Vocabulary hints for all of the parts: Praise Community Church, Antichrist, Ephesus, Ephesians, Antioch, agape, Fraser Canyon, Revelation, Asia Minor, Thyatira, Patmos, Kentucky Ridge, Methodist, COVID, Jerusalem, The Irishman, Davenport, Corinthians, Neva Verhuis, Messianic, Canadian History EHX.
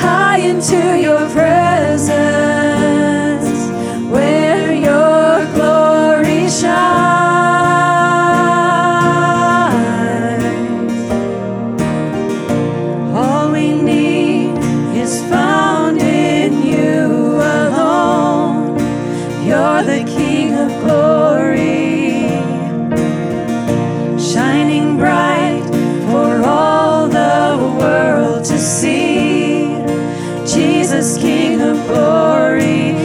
high into your presence, where your glory shines. All we need is fire.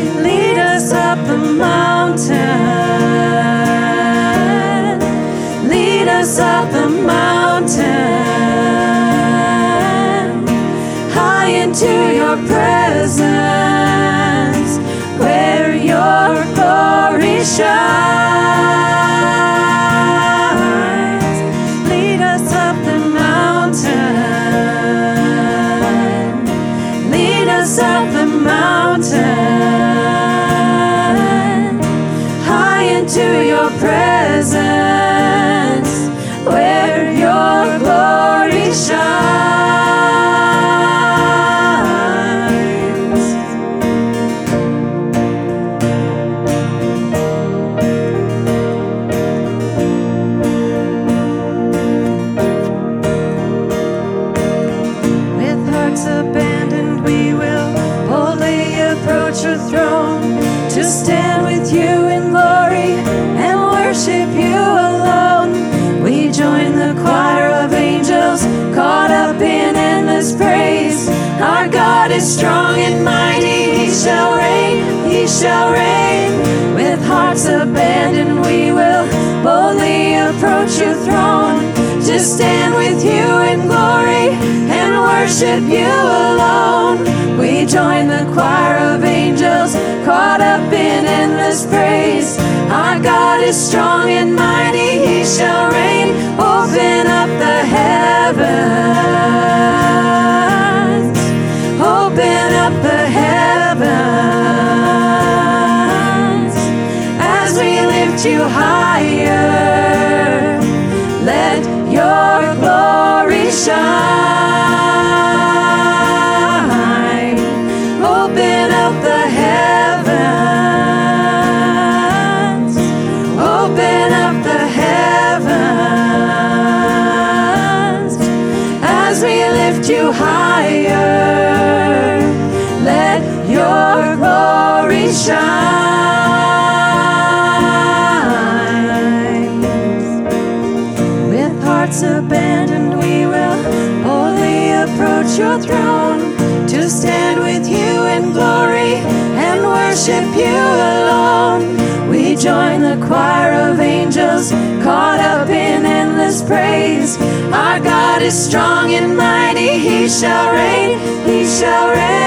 Up the mountain, high into your presence, where your glory shines. Lead us up the mountain, lead us up the mountain, high into your presence. Strong and mighty, he shall reign, with hearts abandoned we will boldly approach your throne, to stand with you in glory and worship you alone. We join the choir of angels, caught up in endless praise, our God is strong and mighty, he shall reign, open up the heavens. Open up the heavens as we lift you higher. Let your glory shine. Open up the heavens. Open up the heavens as we lift you higher. Your glory shines. With hearts abandoned, we will boldly approach your throne, to stand with you in glory and worship you alone. We join the choir of angels, caught up in endless praise. Our God is strong and mighty, he shall reign, he shall reign.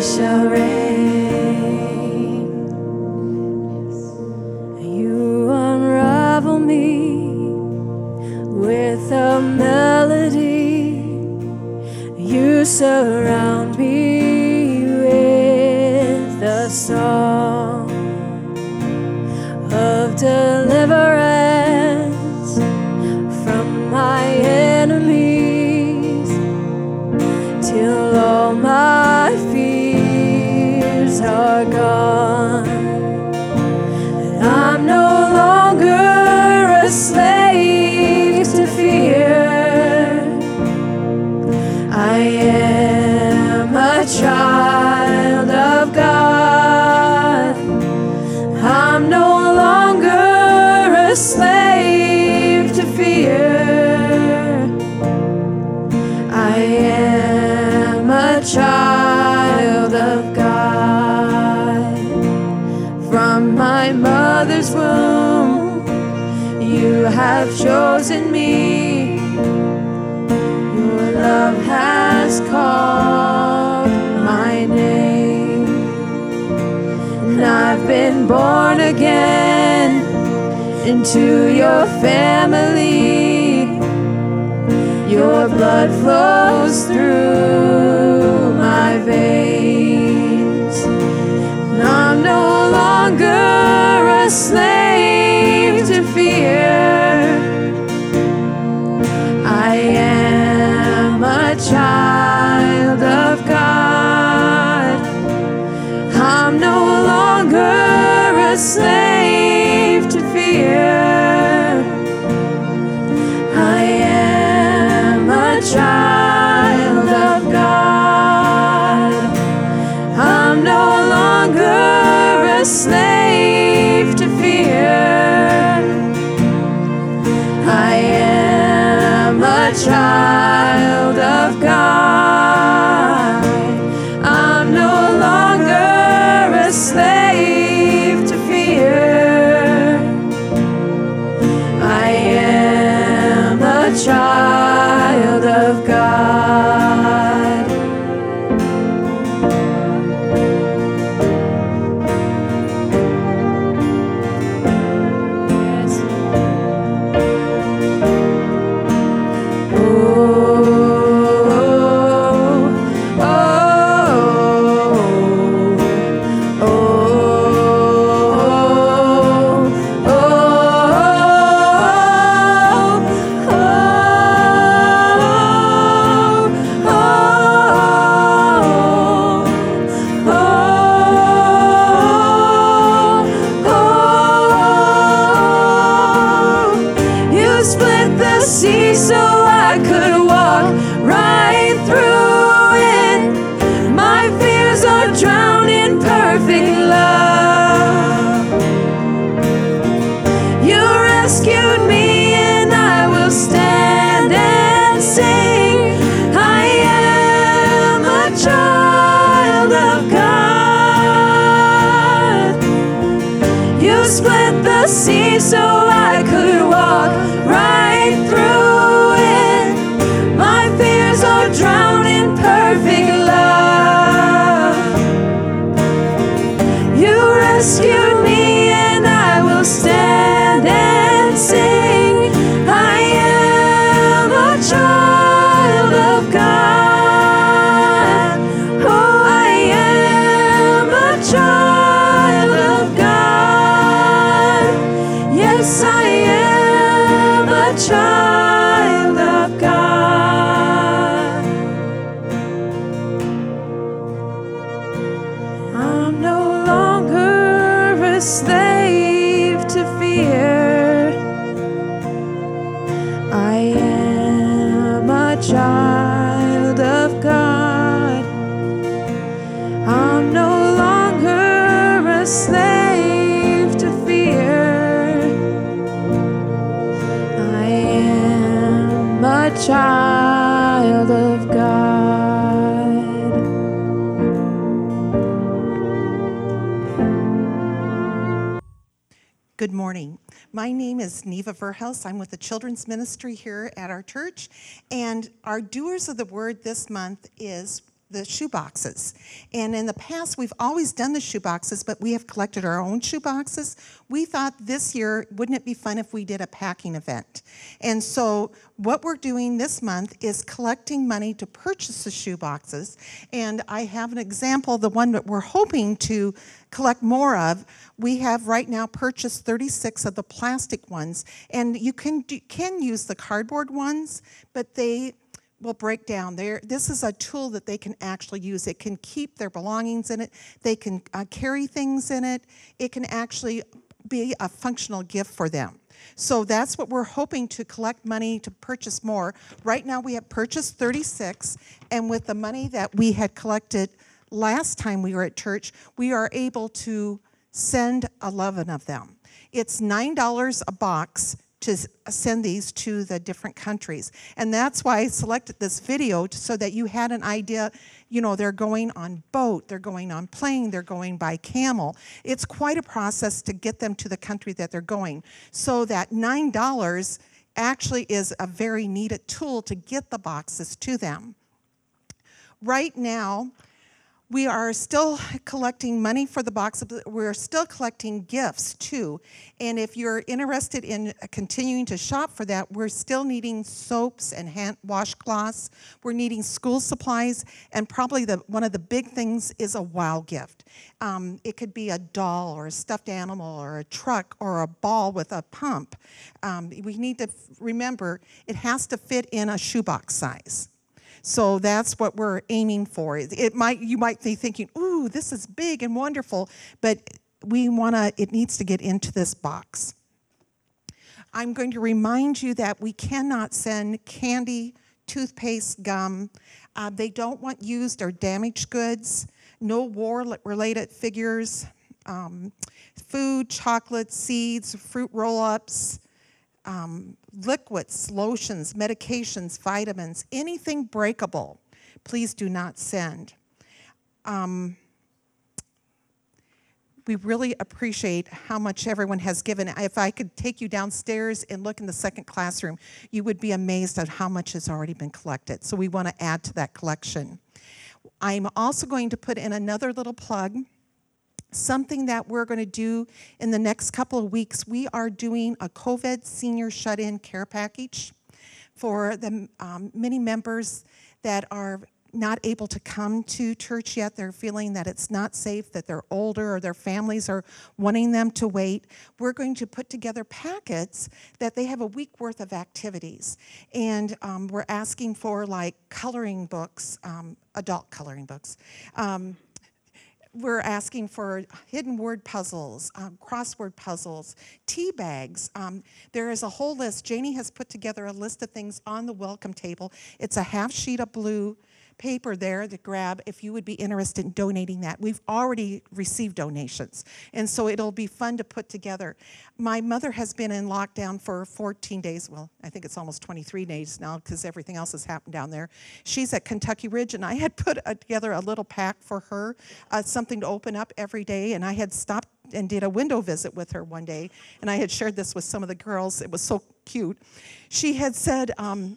Shall reign. You unravel me with a melody. You surround me with a song of deliverance from my enemies, till all my are gone, and I'm no longer a slave to fear. I am a child of God. I'm no longer is room. You have chosen me. Your love has called my name. And I've been born again into your family. Your blood flows through my veins. And I'm no longer a slave to fear. I am a child of God. I'm no longer a slave to fear. I am a child of God. I'm no longer a slave to fear. I am a child of God. I'm no longer a slave to fear. I am a child of God. Oh, oh, oh, oh, oh. You split the sea so I could walk right through it. My fears are drowned in perfect love. You rescued me, and I will stand and sing. I am a child of God. You split the sea so I could walk right through it. My fears are drowned in perfect love. You rescued me, and I will stand and sing. I am a child of God. Oh, I am a child of God. Yes, I am a child of God. I'm no longer a slave to fear. I am a child of God. I'm no longer a slave to fear. I am a child of God. Good morning. My name is Neva Verhuis. I'm with the children's ministry here at our church. And our doers of the word this month is the shoeboxes. And in the past, we've always done the shoeboxes, but we have collected our own shoeboxes. We thought this year, wouldn't it be fun if we did a packing event? And so what we're doing this month is collecting money to purchase the shoeboxes. And I have an example, the one that we're hoping to collect more of. We have right now purchased 36 of the plastic ones, and you can use the cardboard ones, but they will break down. This is a tool that they can actually use. It can keep their belongings in it. They can carry things in it. It can actually be a functional gift for them. So that's what we're hoping to collect money to purchase more. Right now we have purchased 36, and with the money that we had collected last time we were at church, we are able to send 11 of them. It's $9 a box to send these to the different countries. And that's why I selected this video, so that you had an idea. You know, they're going on boat, they're going on plane, they're going by camel. It's quite a process to get them to the country that they're going. So that $9 actually is a very needed tool to get the boxes to them. Right now, we are still collecting money for the box. We're still collecting gifts, too. And if you're interested in continuing to shop for that, we're still needing soaps and hand washcloths. We're needing school supplies. And probably one of the big things is a wow gift. It could be a doll or a stuffed animal or a truck or a ball with a pump. We need to remember it has to fit in a shoebox size. So that's what we're aiming for. You might be thinking, ooh, this is big and wonderful, but it needs to get into this box. I'm going to remind you that we cannot send candy, toothpaste, gum. They don't want used or damaged goods, no war-related figures, food, chocolate, seeds, fruit roll-ups, liquids, lotions, medications, vitamins, anything breakable, please do not send. We really appreciate how much everyone has given. If I could take you downstairs and look in the second classroom, you would be amazed at how much has already been collected. So we want to add to that collection. I'm also going to put in another little plug. Something that we're going to do in the next couple of weeks, we are doing a COVID senior shut-in care package for the many members that are not able to come to church yet. They're feeling that it's not safe, that they're older, or their families are wanting them to wait. We're going to put together packets that they have a week worth of activities. And we're asking for, like, coloring books, adult coloring books. We're asking for hidden word puzzles, crossword puzzles, tea bags. There is a whole list. Janie has put together a list of things on the welcome table. It's a half sheet of blue paper there to grab if you would be interested in donating that. We've already received donations, and so it'll be fun to put together. My mother has been in lockdown for 14 days. Well, I think it's almost 23 days now because everything else has happened down there. She's at Kentucky Ridge, and I had put together a little pack for her, something to open up every day, and I had stopped and did a window visit with her one day, and I had shared this with some of the girls. It was so cute. She had said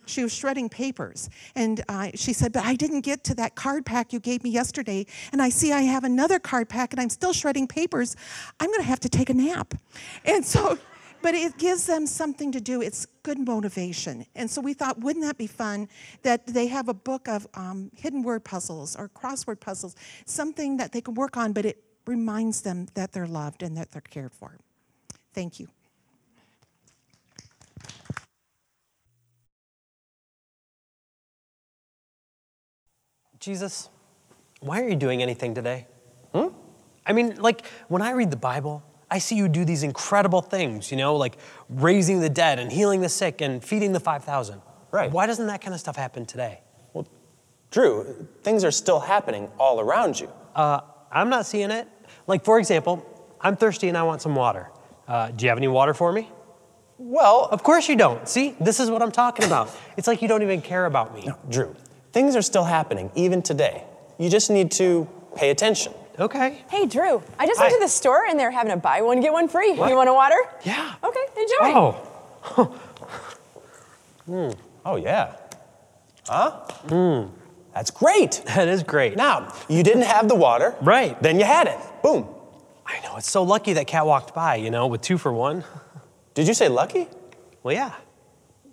she was shredding papers, and she said, but I didn't get to that card pack you gave me yesterday, and I see I have another card pack, and I'm still shredding papers. I'm going to have to take a nap. And so, but it gives them something to do. It's good motivation. And so we thought, wouldn't that be fun that they have a book of hidden word puzzles or crossword puzzles, something that they can work on, but it reminds them that they're loved and that they're cared for. Thank you. Jesus, why are you doing anything today? I mean, like, when I read the Bible, I see you do these incredible things, you know, like raising the dead and healing the sick and feeding the 5,000. Right. Why doesn't that kind of stuff happen today? Well, Drew, things are still happening all around you. I'm not seeing it. Like, for example, I'm thirsty and I want some water. Do you have any water for me? Well, of course you don't. See, this is what I'm talking about. It's like you don't even care about me. No, Drew, things are still happening, even today. You just need to pay attention. Okay. Hey, Drew, I just went to the store and they're having a buy one, get one free. What? You want a water? Yeah. Okay, enjoy. Oh. Oh, yeah. Huh? That's great. That is great. Now, you didn't have the water. Right. Then you had it. Boom. I know. It's so lucky that Kat walked by, you know, with 2 for 1. Did you say lucky? Well, yeah.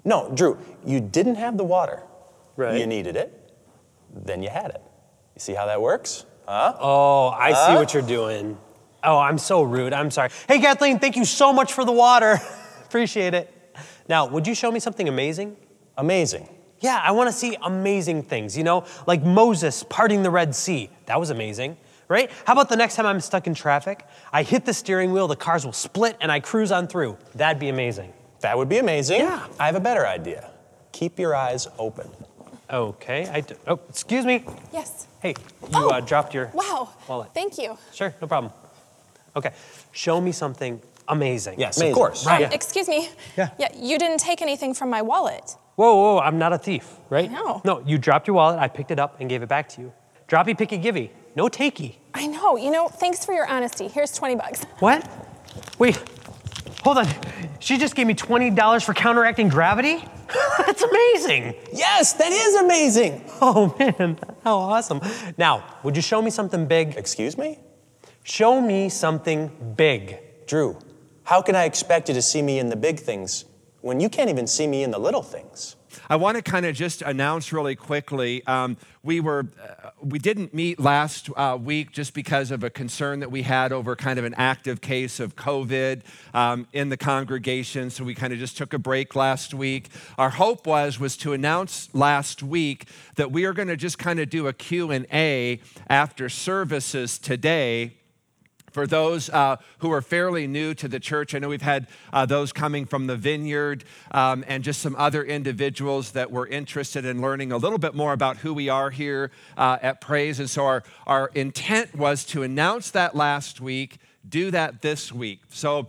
No, Drew, you didn't have the water. Right. You needed it. Then you had it. You see how that works? Huh? Oh, I see what you're doing. Oh, I'm so rude. I'm sorry. Hey, Kathleen, thank you so much for the water. Appreciate it. Now, would you show me something amazing? Amazing. Yeah, I want to see amazing things, you know, like Moses parting the Red Sea. That was amazing, right? How about the next time I'm stuck in traffic? I hit the steering wheel, the cars will split, and I cruise on through. That'd be amazing. That would be amazing. Yeah. I have a better idea. Keep your eyes open. Okay. Oh, excuse me. Yes. Hey, you dropped your wallet. Thank you. Sure, no problem. Okay, show me something amazing. Yes, amazing. Of course. Right. Yeah. Excuse me. Yeah. Yeah. You didn't take anything from my wallet. Whoa, whoa, whoa, I'm not a thief, right? No. No, you dropped your wallet, I picked it up and gave it back to you. Droppy, picky, givey, no takey. I know, you know, thanks for your honesty. Here's $20. What? Wait, hold on. She just gave me $20 for counteracting gravity? That's amazing. Yes, that is amazing. Oh man, how awesome. Now, would you show me something big? Excuse me? Show me something big. Drew, how can I expect you to see me in the big things when you can't even see me in the little things? I want to kind of just announce really quickly, we didn't meet last week just because of a concern that we had over kind of an active case of COVID in the congregation, so we kind of just took a break last week. Our hope was to announce last week that we are going to just kind of do a Q&A after services today. For those who are fairly new to the church, I know we've had those coming from the Vineyard and just some other individuals that were interested in learning a little bit more about who we are here at Praise. And so our intent was to announce that last week, do that this week. So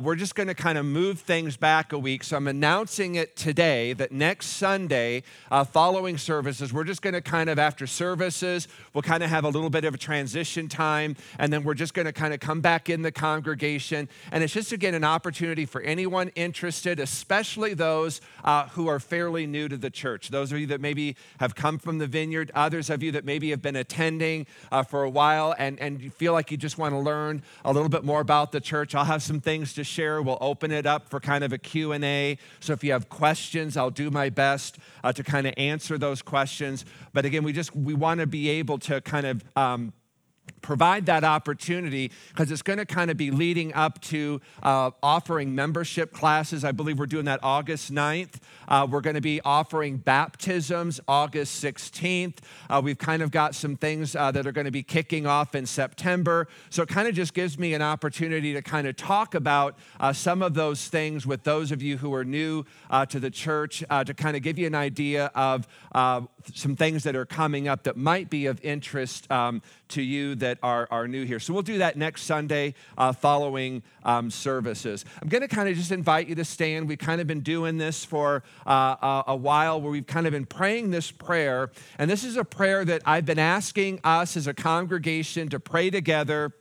we're just going to kind of move things back a week. So I'm announcing it today that next Sunday, following services, we're just going to kind of, after services, we'll kind of have a little bit of a transition time, and then we're just going to kind of come back in the congregation. And it's just, again, an opportunity for anyone interested, especially those who are fairly new to the church. Those of you that maybe have come from the Vineyard, others of you that maybe have been attending for a while and you feel like you just want to learn a little bit more about the church. I'll have some things to share. We'll open it up for kind of a Q&A. So if you have questions, I'll do my best to kind of answer those questions. But again, we want to be able to kind of provide that opportunity, because it's going to kind of be leading up to offering membership classes. I believe we're doing that August 9th. We're going to be offering baptisms August 16th. We've kind of got some things that are going to be kicking off in September. So it kind of just gives me an opportunity to kind of talk about some of those things with those of you who are new to the church, to kind of give you an idea of some things that are coming up that might be of interest to you that are new here. So we'll do that next Sunday following services. I'm going to kind of just invite you to stand. We've kind of been doing this for a while, where we've kind of been praying this prayer. And this is a prayer that I've been asking us as a congregation to pray together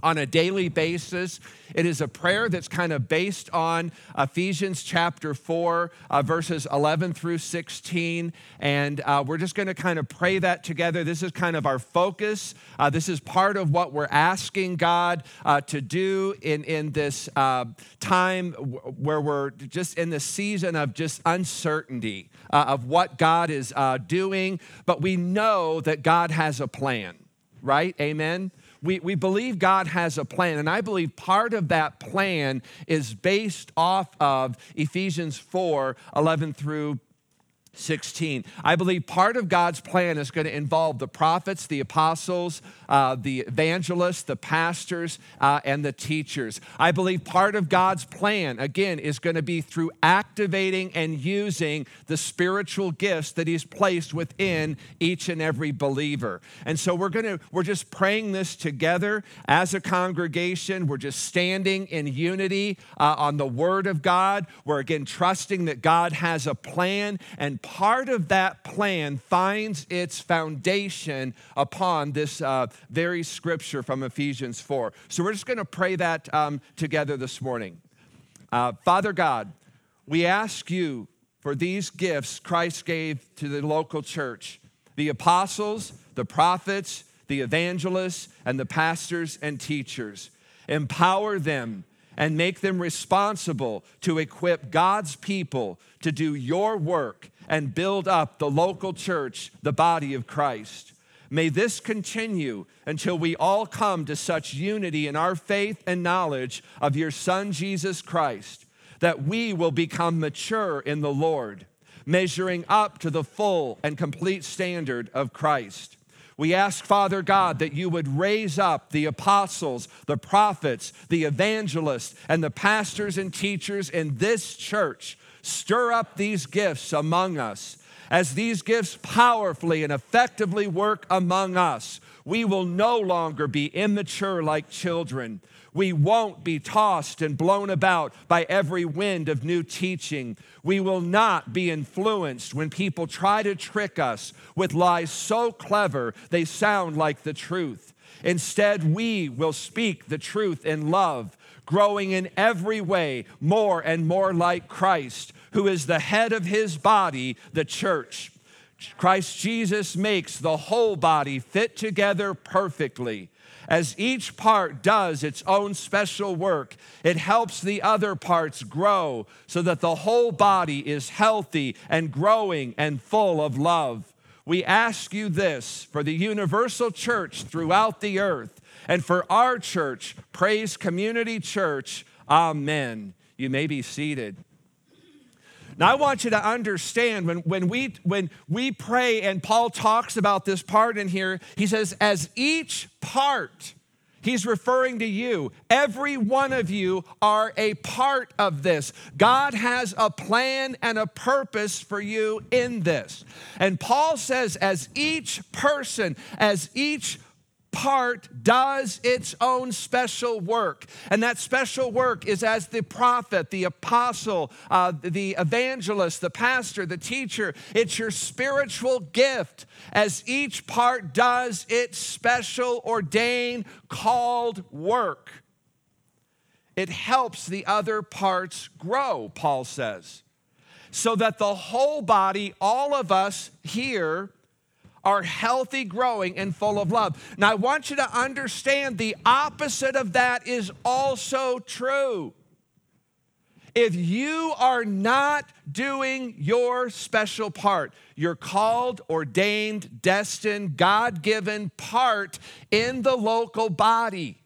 on a daily basis. It is a prayer that's kind of based on Ephesians chapter 4, verses 11 through 16, and we're just going to kind of pray that together. This is kind of our focus. This is part of what we're asking God to do in this time where we're just in the season of just uncertainty of what God is doing, but we know that God has a plan, right? Amen? We believe God has a plan, and I believe part of that plan is based off of Ephesians 4, 11 through 16. I believe part of God's plan is going to involve the prophets, the apostles, the evangelists, the pastors, and the teachers. I believe part of God's plan, again, is going to be through activating and using the spiritual gifts that He's placed within each and every believer. And so we're just praying this together as a congregation. We're just standing in unity on the Word of God. We're again trusting that God has a plan, and part of that plan finds its foundation upon this very scripture from Ephesians 4. So we're just going to pray that together this morning. Father God, we ask you for these gifts Christ gave to the local church, the apostles, the prophets, the evangelists, and the pastors and teachers. Empower them and make them responsible to equip God's people to do your work and build up the local church, the body of Christ. May this continue until we all come to such unity in our faith and knowledge of your Son, Jesus Christ, that we will become mature in the Lord, measuring up to the full and complete standard of Christ. We ask, Father God, that you would raise up the apostles, the prophets, the evangelists, and the pastors and teachers in this church. Stir up these gifts among us. As these gifts powerfully and effectively work among us, We will no longer be immature like children. We won't be tossed and blown about by every wind of new teaching. We will not be influenced when people try to trick us with lies so clever they sound like the truth. Instead, we will speak the truth in love, growing in every way more and more like Christ, who is the head of his body, the church. Christ Jesus makes the whole body fit together perfectly. As each part does its own special work, it helps the other parts grow so that the whole body is healthy and growing and full of love. We ask you this for the universal church throughout the earth and for our church, Praise Community Church. Amen. You may be seated. Now, I want you to understand when we pray and Paul talks about this part in here, he says, as each part, he's referring to you. Every one of you are a part of this. God has a plan and a purpose for you in this. And Paul says, as each person, as each part does its own special work. And that special work is as the prophet, the apostle, the evangelist, the pastor, the teacher. It's your spiritual gift as each part does its special, ordained, called work. It helps the other parts grow, Paul says, so that the whole body, all of us here, are healthy, growing, and full of love. Now, I want you to understand the opposite of that is also true. If you are not doing your special part, your called, ordained, destined, God-given part in the local body,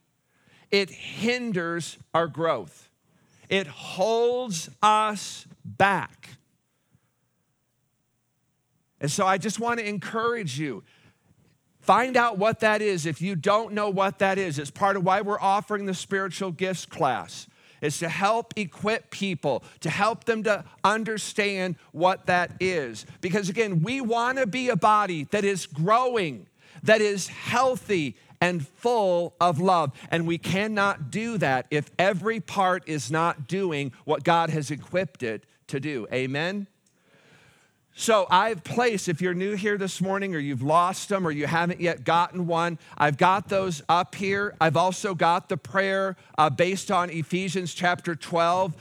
it hinders our growth. It holds us back. And so I just want to encourage you, find out what that is. If you don't know what that is, it's part of why we're offering the spiritual gifts class. It's to help equip people, to help them to understand what that is. Because again, we want to be a body that is growing, that is healthy and full of love. And we cannot do that if every part is not doing what God has equipped it to do. Amen? So I've placed, if you're new here this morning or you've lost them or you haven't yet gotten one, I've got those up here. I've also got the prayer based on Ephesians chapter 12,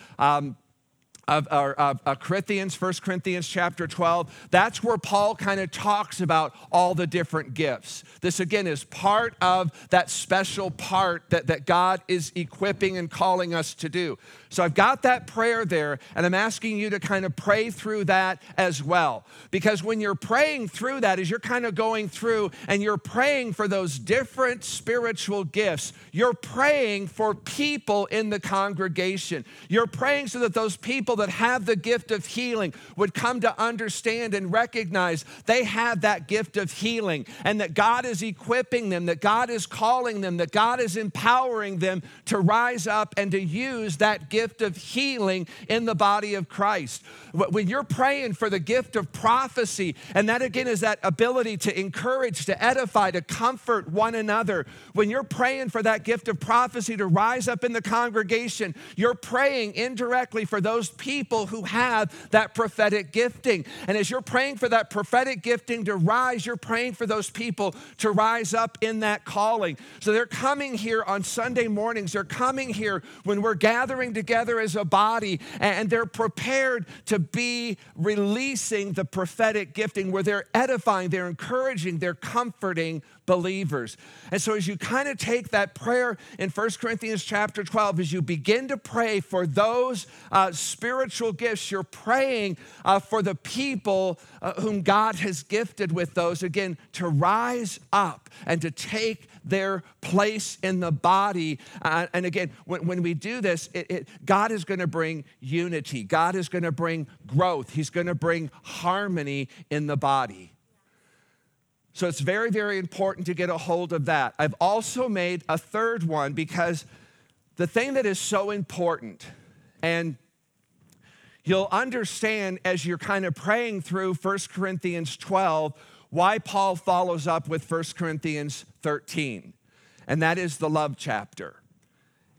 Corinthians, 1 Corinthians chapter 12. That's where Paul kind of talks about all the different gifts. This, again, is part of that special part that God is equipping and calling us to do. So I've got that prayer there, and I'm asking you to kind of pray through that as well. Because when you're praying through that, as you're kind of going through and you're praying for those different spiritual gifts, you're praying for people in the congregation. You're praying so that those people that have the gift of healing would come to understand and recognize they have that gift of healing and that God is equipping them, that God is calling them, that God is empowering them to rise up and to use that gift of healing in the body of Christ. When you're praying for the gift of prophecy, and that again is that ability to encourage, to edify, to comfort one another. When you're praying for that gift of prophecy to rise up in the congregation, you're praying indirectly for those people who have that prophetic gifting. And as you're praying for that prophetic gifting to rise, you're praying for those people to rise up in that calling. So they're coming here on Sunday mornings. They're coming here when we're gathering together as a body, and they're prepared to be releasing the prophetic gifting where they're edifying, they're encouraging, they're comforting believers. And so as you kind of take that prayer in 1 Corinthians chapter 12, as you begin to pray for those spiritual gifts, you're praying for the people whom God has gifted with those, again, to rise up and to take their place in the body. And again, when we do this, God is going to bring unity. God is going to bring growth. He's going to bring harmony in the body. So it's very, very important to get a hold of that. I've also made a third one because the thing that is so important, and you'll understand as you're kind of praying through 1 Corinthians 12, why Paul follows up with 1 Corinthians 13, and that is the love chapter.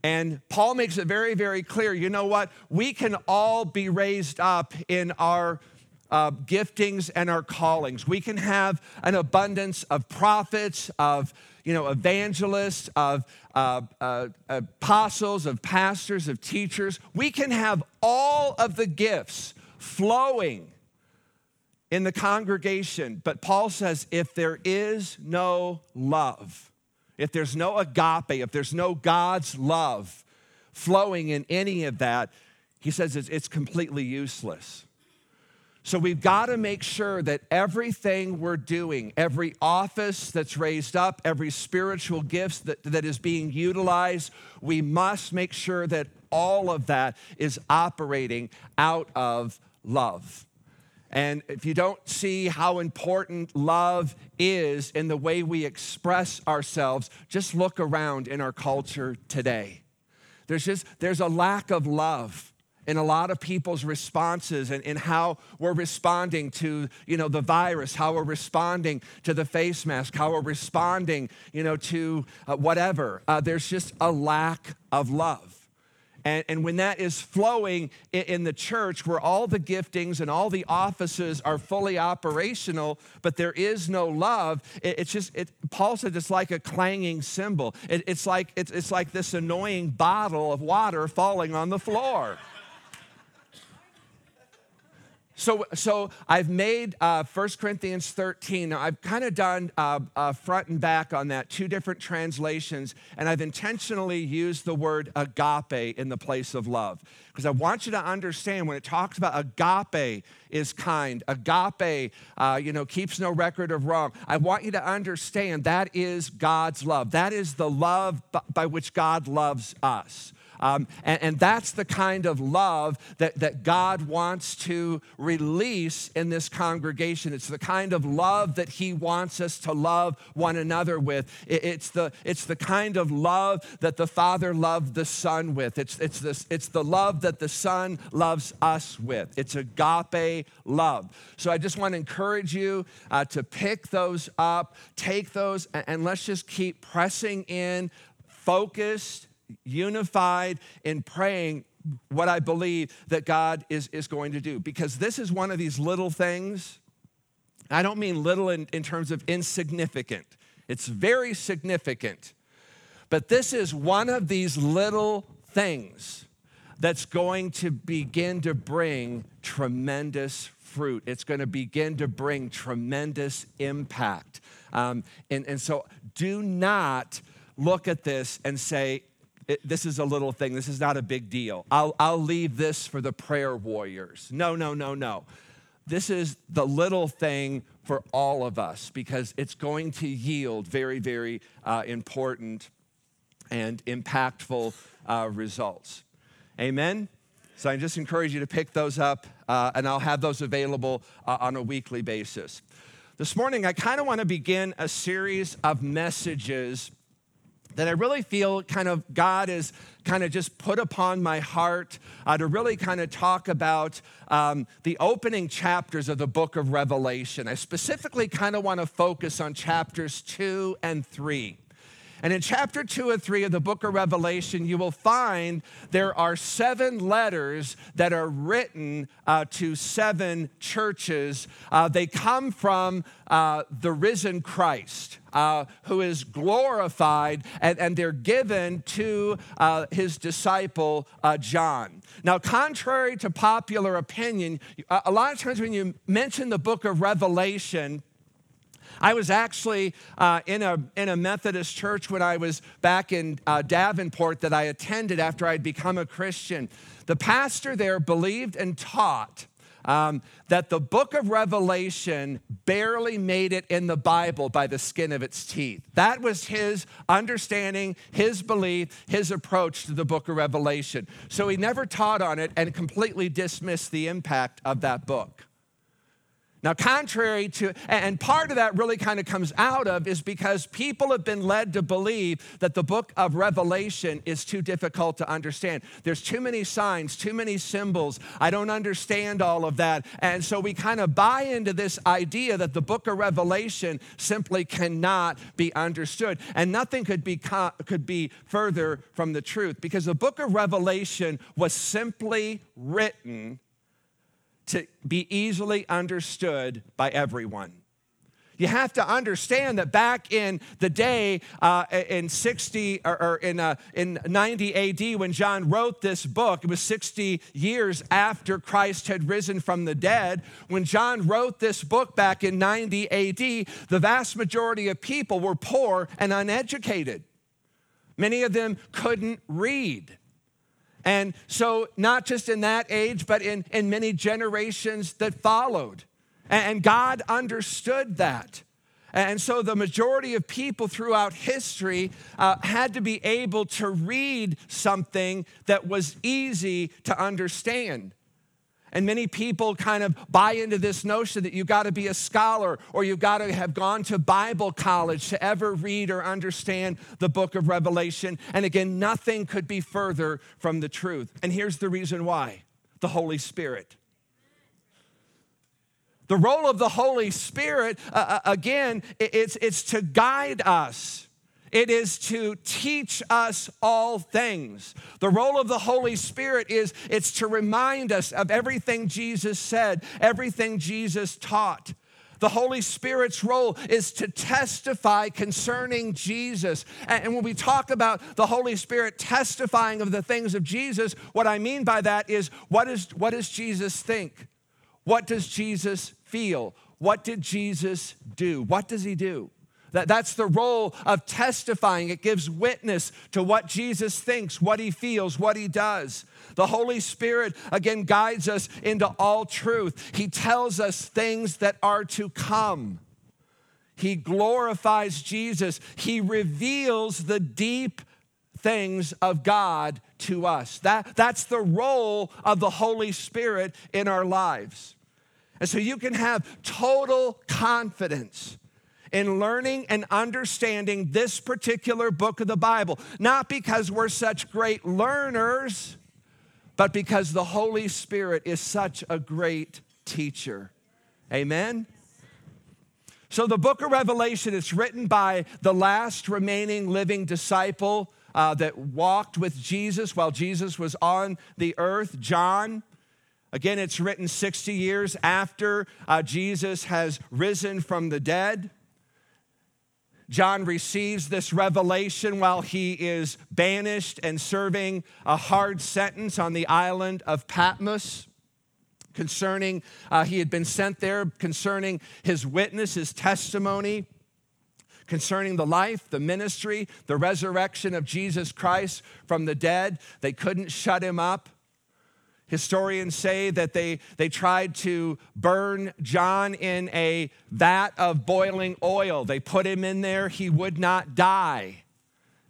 And Paul makes it very, very clear, you know what? We can all be raised up in our giftings and our callings. We can have an abundance of prophets, of evangelists, of apostles, of pastors, of teachers. We can have all of the gifts flowing in the congregation. But Paul says, if there is no love, if there's no agape, if there's no God's love flowing in any of that, he says it's completely useless. So we've got to make sure that everything we're doing, every office that's raised up, every spiritual gift that is being utilized, we must make sure that all of that is operating out of love. And if you don't see how important love is in the way we express ourselves, just look around in our culture today. There's a lack of love in a lot of people's responses and in how we're responding to, the virus, how we're responding to the face mask, how we're responding, to whatever. There's just a lack of love. And when that is flowing in the church, where all the giftings and all the offices are fully operational, but there is no love, Paul said it's like a clanging cymbal. It's like this annoying bottle of water falling on the floor. So I've made 1 Corinthians 13. Now, I've kind of done front and back on that, two different translations, and I've intentionally used the word agape in the place of love, because I want you to understand when it talks about agape is kind, agape, keeps no record of wrong. I want you to understand that is God's love. That is the love by which God loves us. And that's the kind of love that God wants to release in this congregation. It's the kind of love that he wants us to love one another with. It's the kind of love that the Father loved the Son with. It's the love that the Son loves us with. It's agape love. So I just want to encourage you to pick those up, take those, and let's just keep pressing in, focused, unified in praying what I believe that God is going to do. Because this is one of these little things. I don't mean little in terms of insignificant. It's very significant. But this is one of these little things that's going to begin to bring tremendous fruit. It's going to begin to bring tremendous impact. And so do not look at this and say, this is a little thing. This is not a big deal. I'll leave this for the prayer warriors. No. This is the little thing for all of us, because it's going to yield very, very important and impactful results. Amen? So I just encourage you to pick those up, and I'll have those available on a weekly basis. This morning, I kind of want to begin a series of messages that I really feel kind of God has kind of just put upon my heart to really kind of talk about the opening chapters of the book of Revelation. I specifically kind of want to focus on chapters 2 and 3. And in chapter 2 and 3 of the book of Revelation, you will find there are 7 letters that are written to 7 churches. They come from the risen Christ, who is glorified, and they're given to his disciple, John. Now, contrary to popular opinion, a lot of times when you mention the book of Revelation, I was actually in a Methodist church when I was back in Davenport that I attended after I'd become a Christian. The pastor there believed and taught that the book of Revelation barely made it in the Bible by the skin of its teeth. That was his understanding, his belief, his approach to the book of Revelation. So he never taught on it and completely dismissed the impact of that book. Now, contrary to, and part of that really kind of comes out of is because people have been led to believe that the book of Revelation is too difficult to understand. There's too many signs, too many symbols. I don't understand all of that. And so we kind of buy into this idea that the book of Revelation simply cannot be understood. And nothing could be further from the truth, because the book of Revelation was simply written to be easily understood by everyone. You have to understand that back in the day, in 90 AD, when John wrote this book, it was 60 years after Christ had risen from the dead. When John wrote this book back in 90 AD, the vast majority of people were poor and uneducated. Many of them couldn't read. And so not just in that age, but in many generations that followed. And God understood that. And so the majority of people throughout history had to be able to read something that was easy to understand. And many people kind of buy into this notion that you've got to be a scholar or you've got to have gone to Bible college to ever read or understand the book of Revelation. And again, nothing could be further from the truth. And here's the reason why: the Holy Spirit. The role of the Holy Spirit, again, it's to guide us. It is to teach us all things. The role of the Holy Spirit is it's to remind us of everything Jesus said, everything Jesus taught. The Holy Spirit's role is to testify concerning Jesus. And when we talk about the Holy Spirit testifying of the things of Jesus, what I mean by that is what does Jesus think? What does Jesus feel? What did Jesus do? What does he do? That's the role of testifying. It gives witness to what Jesus thinks, what he feels, what he does. The Holy Spirit, again, guides us into all truth. He tells us things that are to come. He glorifies Jesus. He reveals the deep things of God to us. That's the role of the Holy Spirit in our lives. And so you can have total confidence in learning and understanding this particular book of the Bible, not because we're such great learners, but because the Holy Spirit is such a great teacher. Amen? So the book of Revelation is written by the last remaining living disciple that walked with Jesus while Jesus was on the earth, John. Again, it's written 60 years after Jesus has risen from the dead. John receives this revelation while he is banished and serving a hard sentence on the island of Patmos concerning, he had been sent there concerning his witness, his testimony, concerning the life, the ministry, the resurrection of Jesus Christ from the dead. They couldn't shut him up. Historians say that they tried to burn John in a vat of boiling oil. They put him in there. He would not die.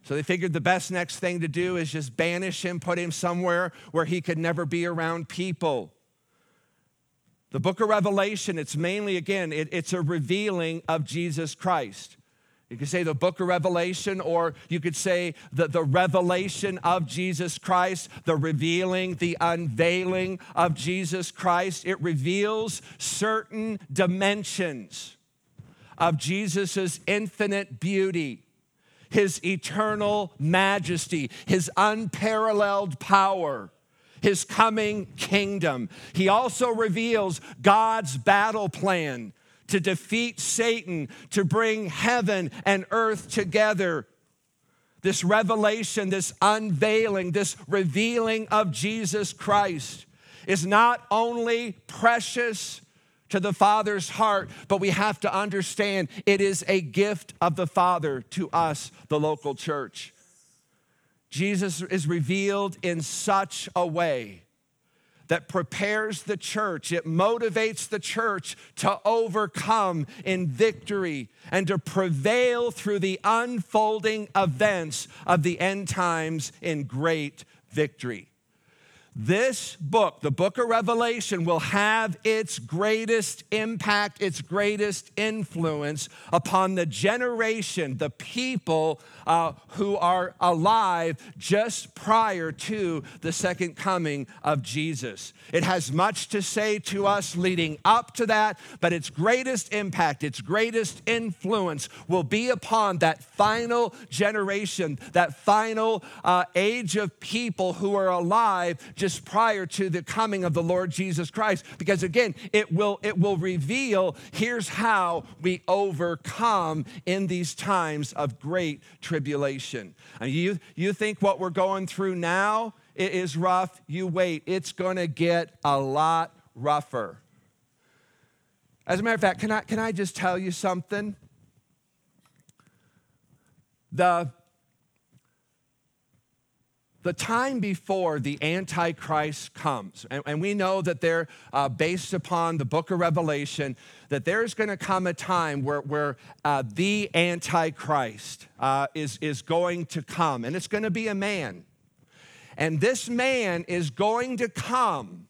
So they figured the best next thing to do is just banish him, put him somewhere where he could never be around people. The book of Revelation, it's mainly, again, it's a revealing of Jesus Christ. You could say the book of Revelation, or you could say the revelation of Jesus Christ, the revealing, the unveiling of Jesus Christ. It reveals certain dimensions of Jesus' infinite beauty, his eternal majesty, his unparalleled power, his coming kingdom. He also reveals God's battle plan to defeat Satan, to bring heaven and earth together. This revelation, this unveiling, this revealing of Jesus Christ is not only precious to the Father's heart, but we have to understand it is a gift of the Father to us, the local church. Jesus is revealed in such a way that prepares the church, it motivates the church to overcome in victory and to prevail through the unfolding events of the end times in great victory. This book, the book of Revelation, will have its greatest impact, its greatest influence upon the generation, the people who are alive just prior to the second coming of Jesus. It has much to say to us leading up to that, but its greatest impact, its greatest influence will be upon that final generation, that final age of people who are alive just prior to the coming of the Lord Jesus Christ. Because again, it will reveal here's how we overcome in these times of great tribulation. I mean, you think what we're going through now, it is rough, you wait. It's gonna get a lot rougher. As a matter of fact, can I just tell you something? The time before the Antichrist comes, and we know that they're based upon the book of Revelation, that there's gonna come a time where the Antichrist is going to come, and it's gonna be a man. And this man is going to come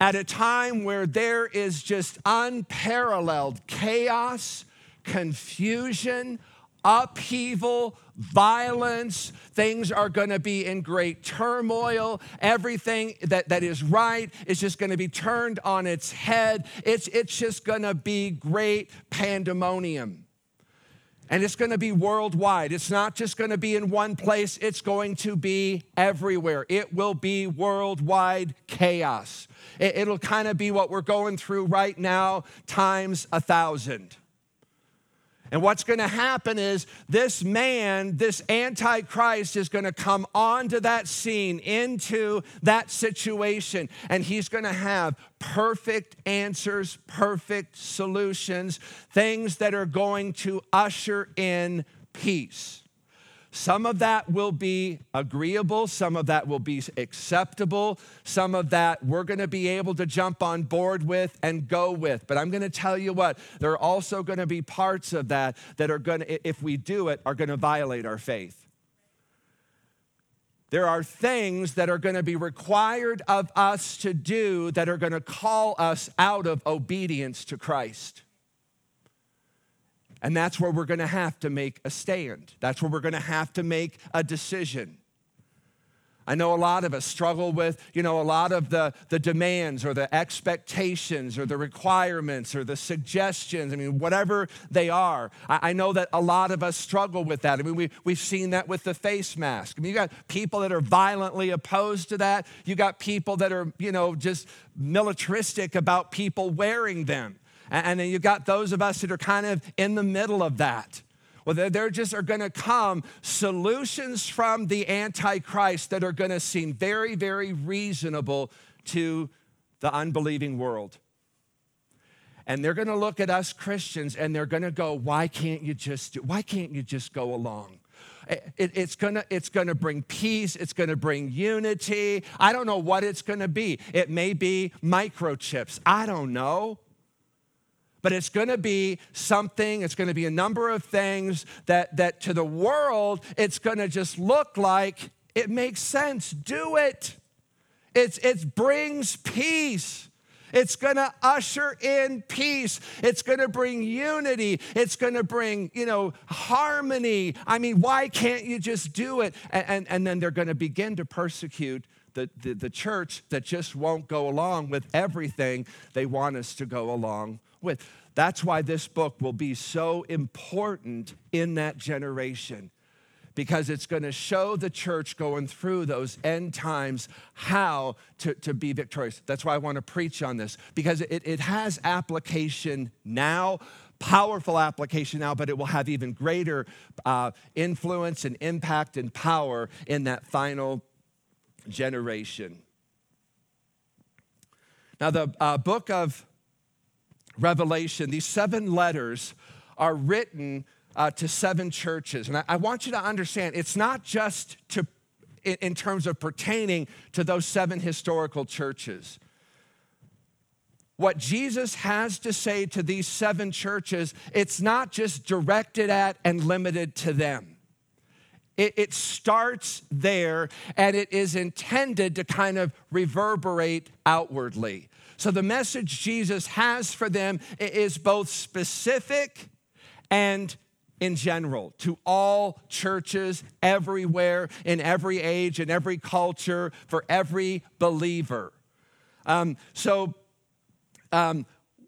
at a time where there is just unparalleled chaos, confusion, upheaval, violence. Things are going to be in great turmoil. Everything that is right is just going to be turned on its head. It's just going to be great pandemonium. And it's going to be worldwide. It's not just going to be in one place. It's going to be everywhere. It will be worldwide chaos. It'll kind of be what we're going through right now times 1,000. And what's gonna happen is this man, this Antichrist, is gonna come onto that scene, into that situation, and he's gonna have perfect answers, perfect solutions, things that are going to usher in peace. Some of that will be agreeable, some of that will be acceptable, some of that we're gonna be able to jump on board with and go with. But I'm gonna tell you what, there are also gonna be parts of that that are gonna, if we do it, are gonna violate our faith. There are things that are gonna be required of us to do that are gonna call us out of obedience to Christ. And that's where we're gonna have to make a stand. That's where we're gonna have to make a decision. I know a lot of us struggle with, a lot of the demands or the expectations or the requirements or the suggestions, whatever they are. I know that a lot of us struggle with that. We've seen that with the face mask. You got people that are violently opposed to that. You got people that are, just militaristic about people wearing them. And then you've got those of us that are kind of in the middle of that. Well, there just are gonna come solutions from the Antichrist that are gonna seem very, very reasonable to the unbelieving world. And they're gonna look at us Christians and they're gonna go, why can't you just go along? It's gonna bring peace, it's gonna bring unity. I don't know what it's gonna be. It may be microchips, I don't know. But it's gonna be something, it's gonna be a number of things that to the world, it's gonna just look like it makes sense, do it. It brings peace. It's gonna usher in peace. It's gonna bring unity. It's gonna bring, harmony. Why can't you just do it? And then they're gonna begin to persecute the church that just won't go along with everything they want us to go along with. That's why this book will be so important in that generation, because it's going to show the church going through those end times how to be victorious. That's why I want to preach on this, because it has application now, powerful application now, but it will have even greater influence and impact and power in that final generation. Now, the book of Revelation, these 7 letters are written to 7 churches. And I want you to understand, it's not just in terms of pertaining to those 7 historical churches. What Jesus has to say to these 7 churches, it's not just directed at and limited to them. It starts there, and it is intended to kind of reverberate outwardly. So the message Jesus has for them is both specific and in general, to all churches, everywhere, in every age, in every culture, for every believer.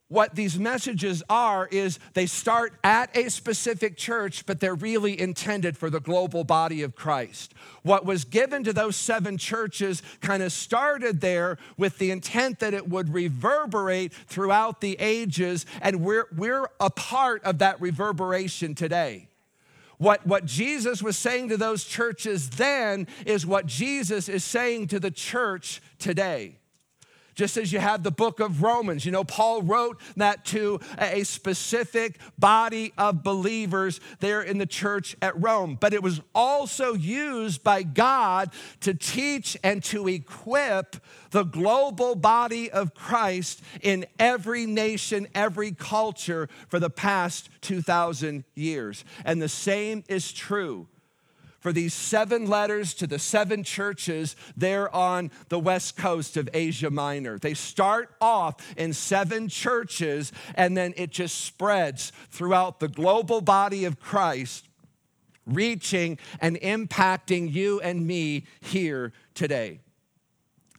What these messages are is they start at a specific church, but they're really intended for the global body of Christ. What was given to those seven churches kind of started there with the intent that it would reverberate throughout the ages, and we're a part of that reverberation today. What Jesus was saying to those churches then is what Jesus is saying to the church today. Just as you have the book of Romans, Paul wrote that to a specific body of believers there in the church at Rome. But it was also used by God to teach and to equip the global body of Christ in every nation, every culture for the past 2,000 years. And the same is true for these seven letters to the seven churches there on the west coast of Asia Minor. They start off in seven churches, and then it just spreads throughout the global body of Christ, reaching and impacting you and me here today.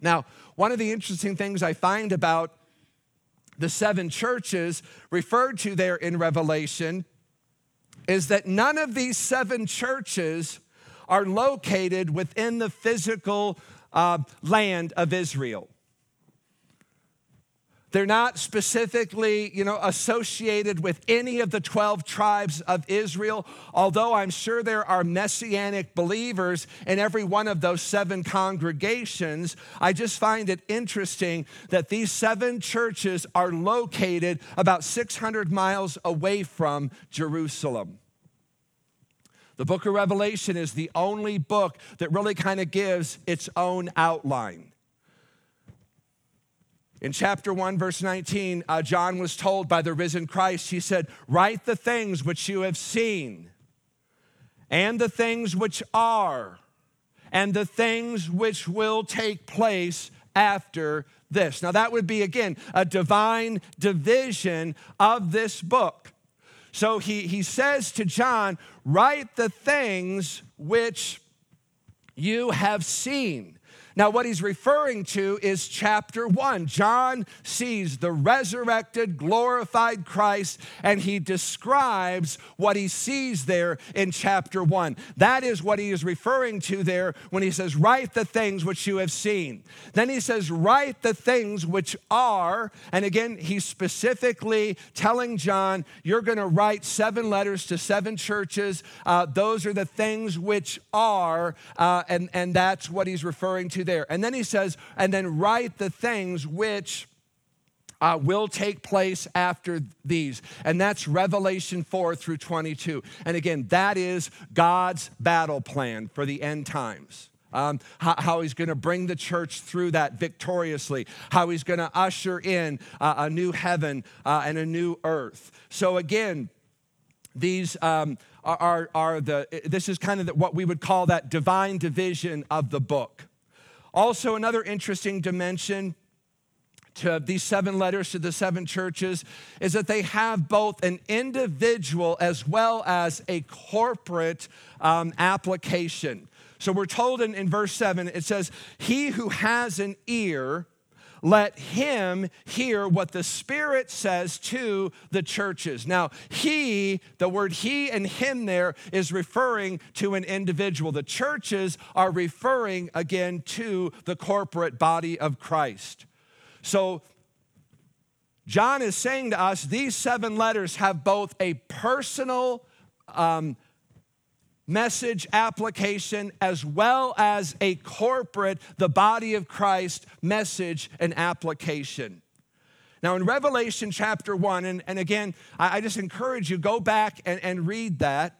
Now, one of the interesting things I find about the seven churches referred to there in Revelation is that none of these seven churches are located within the physical land of Israel. They're not specifically, associated with any of the 12 tribes of Israel, although I'm sure there are Messianic believers in every one of those seven congregations. I just find it interesting that these seven churches are located about 600 miles away from Jerusalem. The book of Revelation is the only book that really kind of gives its own outline. In chapter 1, verse 19, John was told by the risen Christ, he said, "Write the things which you have seen, and the things which are, and the things which will take place after this." Now that would be, again, a divine division of this book. So he says to John, "Write the things which you have seen." Now, what he's referring to is chapter 1. John sees the resurrected, glorified Christ, and he describes what he sees there in chapter 1. That is what he is referring to there when he says, "Write the things which you have seen." Then he says, "Write the things which are." And again, he's specifically telling John, you're going to write seven letters to seven churches. Those are the things which are, and that's what he's referring to there. And then he says, and then write the things which will take place after these. And that's Revelation 4 through 22. And again, that is God's battle plan for the end times. How he's going to bring the church through that victoriously, how he's going to usher in a new heaven and a new earth. So again, these this is kind of what we would call that divine division of the book. Also, another interesting dimension to these seven letters to the seven churches is that they have both an individual as well as a corporate application. So we're told in verse 7, it says, "He who has an ear, let him hear what the Spirit says to the churches." Now, he, the word he and him there is referring to an individual. The churches are referring, again, to the corporate body of Christ. So John is saying to us, these seven letters have both a personal message application as well as a corporate, the body of Christ, message and application. Now in Revelation chapter 1, and again, I just encourage you, go back and read that.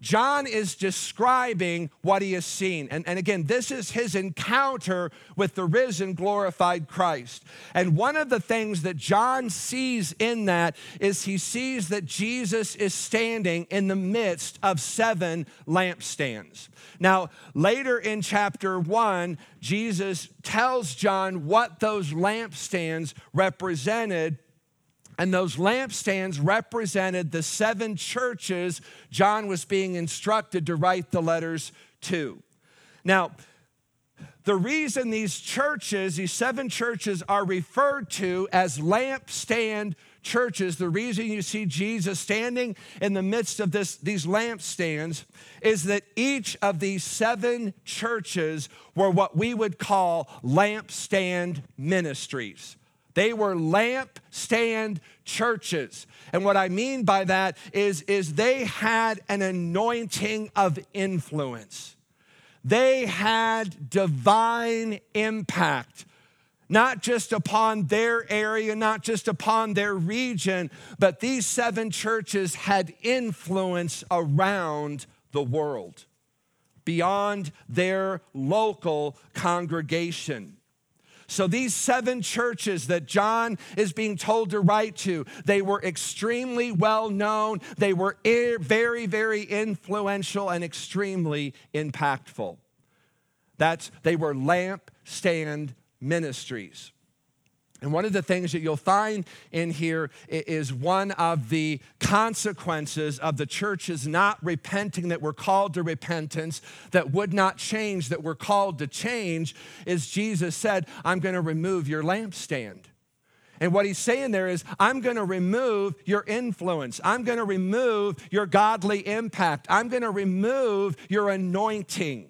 John is describing what he has seen. And again, this is his encounter with the risen, glorified Christ. And one of the things that John sees in that is he sees that Jesus is standing in the midst of 7 lampstands. Now, later in chapter 1, Jesus tells John what those lampstands represented. And those lampstands represented the 7 churches John was being instructed to write the letters to. Now, the reason these churches, these 7 churches, are referred to as lampstand churches, the reason you see Jesus standing in the midst of these lampstands is that each of these 7 churches were what we would call lampstand ministries. They were lampstand churches. And what I mean by that is they had an anointing of influence. They had divine impact, not just upon their area, not just upon their region, but these 7 churches had influence around the world, beyond their local congregation. So these 7 churches that John is being told to write to, they were extremely well known. They were very, very influential and extremely impactful. They were lampstand ministries. And one of the things that you'll find in here is one of the consequences of the churches not repenting, that we're called to repentance, that would not change, that we're called to change, is Jesus said, I'm going to remove your lampstand. And what he's saying there is, I'm going to remove your influence. I'm going to remove your godly impact. I'm going to remove your anointing.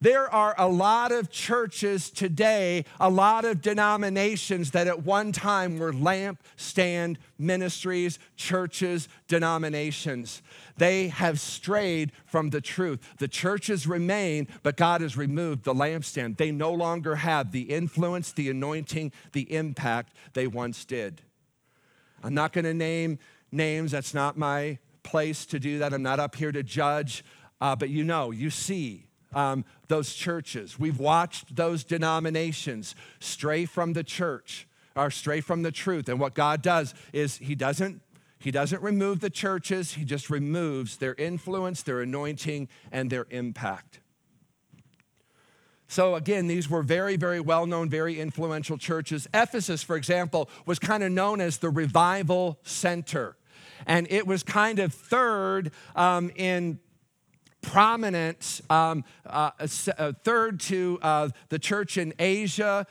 There are a lot of churches today, a lot of denominations that at one time were lampstand ministries, churches, denominations. They have strayed from the truth. The churches remain, but God has removed the lampstand. They no longer have the influence, the anointing, the impact they once did. I'm not going to name names. That's not my place to do that. I'm not up here to judge, but you see. Those churches. We've watched those denominations stray from the church, or stray from the truth. And what God does is he doesn't remove the churches. He just removes their influence, their anointing, and their impact. So again, these were very, very well-known, very influential churches. Ephesus, for example, was kind of known as the revival center. And it was kind of third to the church in Asia,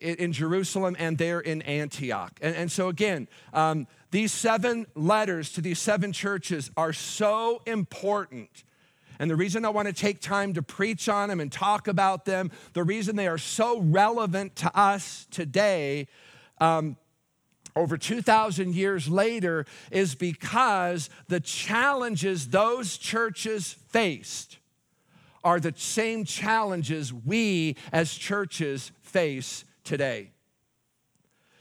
in Jerusalem, and there in Antioch. And so again, these 7 letters to these 7 churches are so important. And the reason I want to take time to preach on them and talk about them, the reason they are so relevant to us today, over 2,000 years later, is because the challenges those churches faced are the same challenges we as churches face today.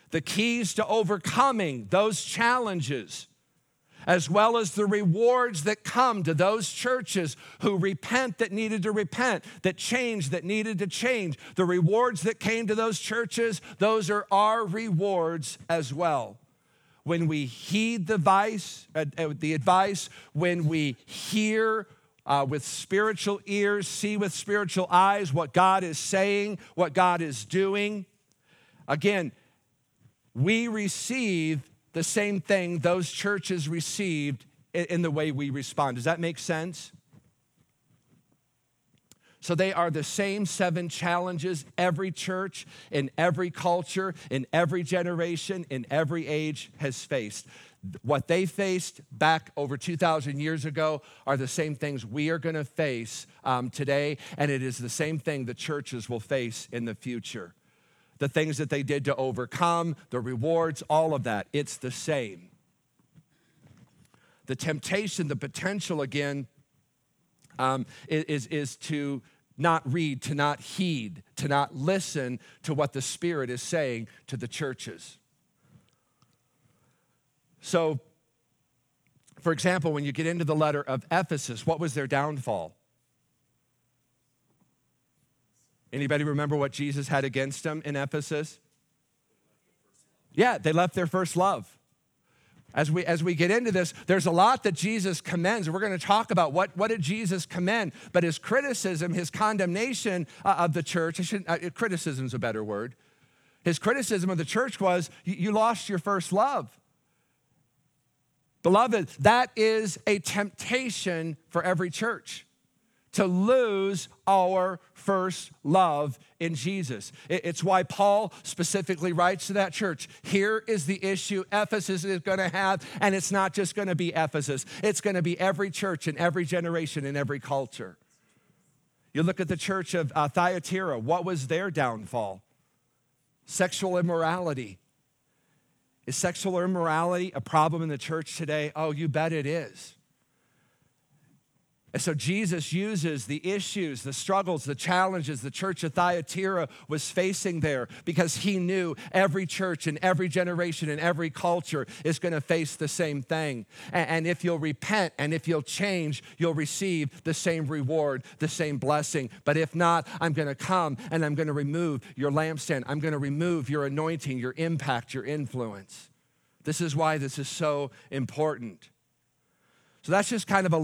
The keys to overcoming those challenges, as well as the rewards that come to those churches who repent that needed to repent, that change that needed to change. The rewards that came to those churches, those are our rewards as well. When we heed the advice, when we hear with spiritual ears, see with spiritual eyes what God is saying, what God is doing, again, we receive the same thing those churches received in the way we respond. Does that make sense? So they are the same 7 challenges every church, in every culture, in every generation, in every age has faced. What they faced back over 2,000 years ago are the same things we are going to face today, and it is the same thing the churches will face in the future. The things that they did to overcome, the rewards, all of that, it's the same. The temptation, the potential again, is to not read, to not heed, to not listen to what the Spirit is saying to the churches. So For example, when you get into the letter of Ephesus, what was their downfall? Anybody remember what Jesus had against them in Ephesus? Yeah, they left their first love. As we get into this, there's a lot that Jesus commends. We're going to talk about what did Jesus commend, but his criticism, his condemnation of the church, criticism's a better word. His criticism of the church was, you lost your first love. Beloved, that is a temptation for every church, to lose our first love in Jesus. It's why Paul specifically writes to that church, here is the issue Ephesus is gonna have, and it's not just gonna be Ephesus, it's gonna be every church in every generation in every culture. You look at the church of Thyatira, what was their downfall? Sexual immorality. Is sexual immorality a problem in the church today? Oh, you bet it is. And so Jesus uses the issues, the struggles, the challenges the church of Thyatira was facing there, because he knew every church in every generation and every culture is going to face the same thing. And if you'll repent and if you'll change, you'll receive the same reward, the same blessing. But if not, I'm going to come and I'm going to remove your lampstand. I'm going to remove your anointing, your impact, your influence. This is why this is so important. So that's just kind of a